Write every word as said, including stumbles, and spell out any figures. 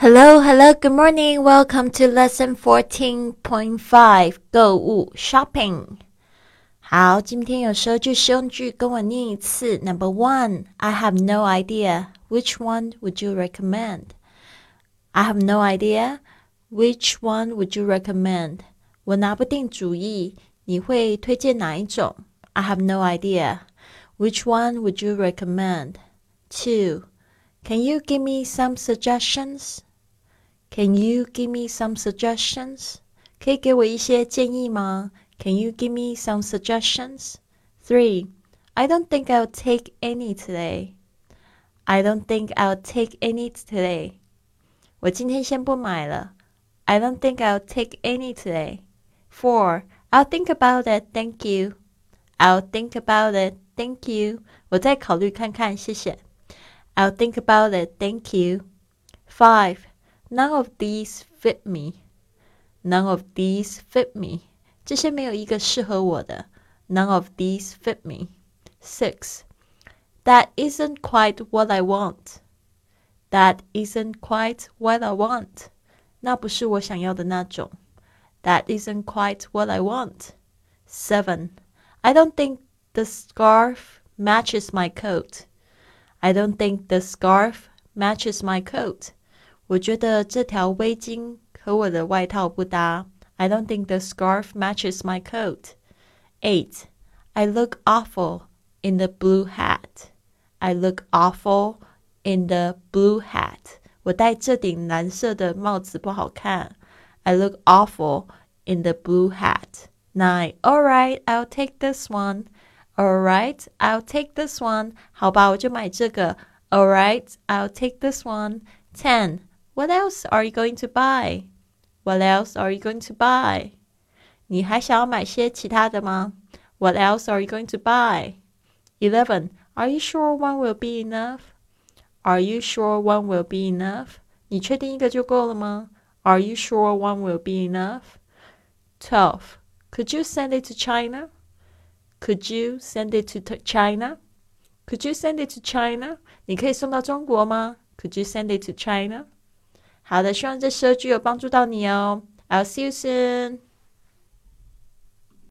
Hello, hello, good morning. Welcome to lesson fourteen point five, 购物 shopping. 好，今天有时候就使用句跟我念一次。Number one, I have no idea. Which one would you recommend? I have no idea. Which one would you recommend? 我拿不定主意，你会推荐哪一种？ I have no idea. Which one would you recommend? Two, can you give me some suggestions?Can you give me some suggestions? 可以给我一些建议吗？ Can you give me some suggestions? Three, I don't think I'll take any today. I don't think I'll take any today. 我今天先不买了。I don't think I'll take any today. Four, I'll think about it, thank you. I'll think about it, thank you. 我再考虑看看，谢谢。I'll think about it, thank you. Five.None of these fit me. None of these fit me. 这些没有一个适合我的。None of these fit me. Six. That isn't quite what I want. That isn't quite what I want. 那不是我想要的那种。That isn't quite what I want. Seven. I don't think the scarf matches my coat. I don't think the scarf matches my coat.我觉得这条围巾和我的外套不搭。I don't think the scarf matches my coat. Eight. I look awful in the blue hat. I look awful in the blue hat. 我戴这顶蓝色的帽子不好看。I look awful in the blue hat. Nine. All right, I'll take this one. All right, I'll take this one. 好吧，我就买这个。All right, I'll take this one. Ten.What else are you going to buy? What else are you going to buy? 你还想要买些其他的吗？ What else are you going to buy? Eleven. Are you sure one will be enough? Are you sure one will be enough? 你确定一个就够了吗？ Are you sure one will be enough? Twelve. Could you send it to China? Could you send it to China? Could you send it to China? 你可以送到中国吗？ Could you send it to China?好的，希望这十二句有帮助到你哦。I'll see you soon.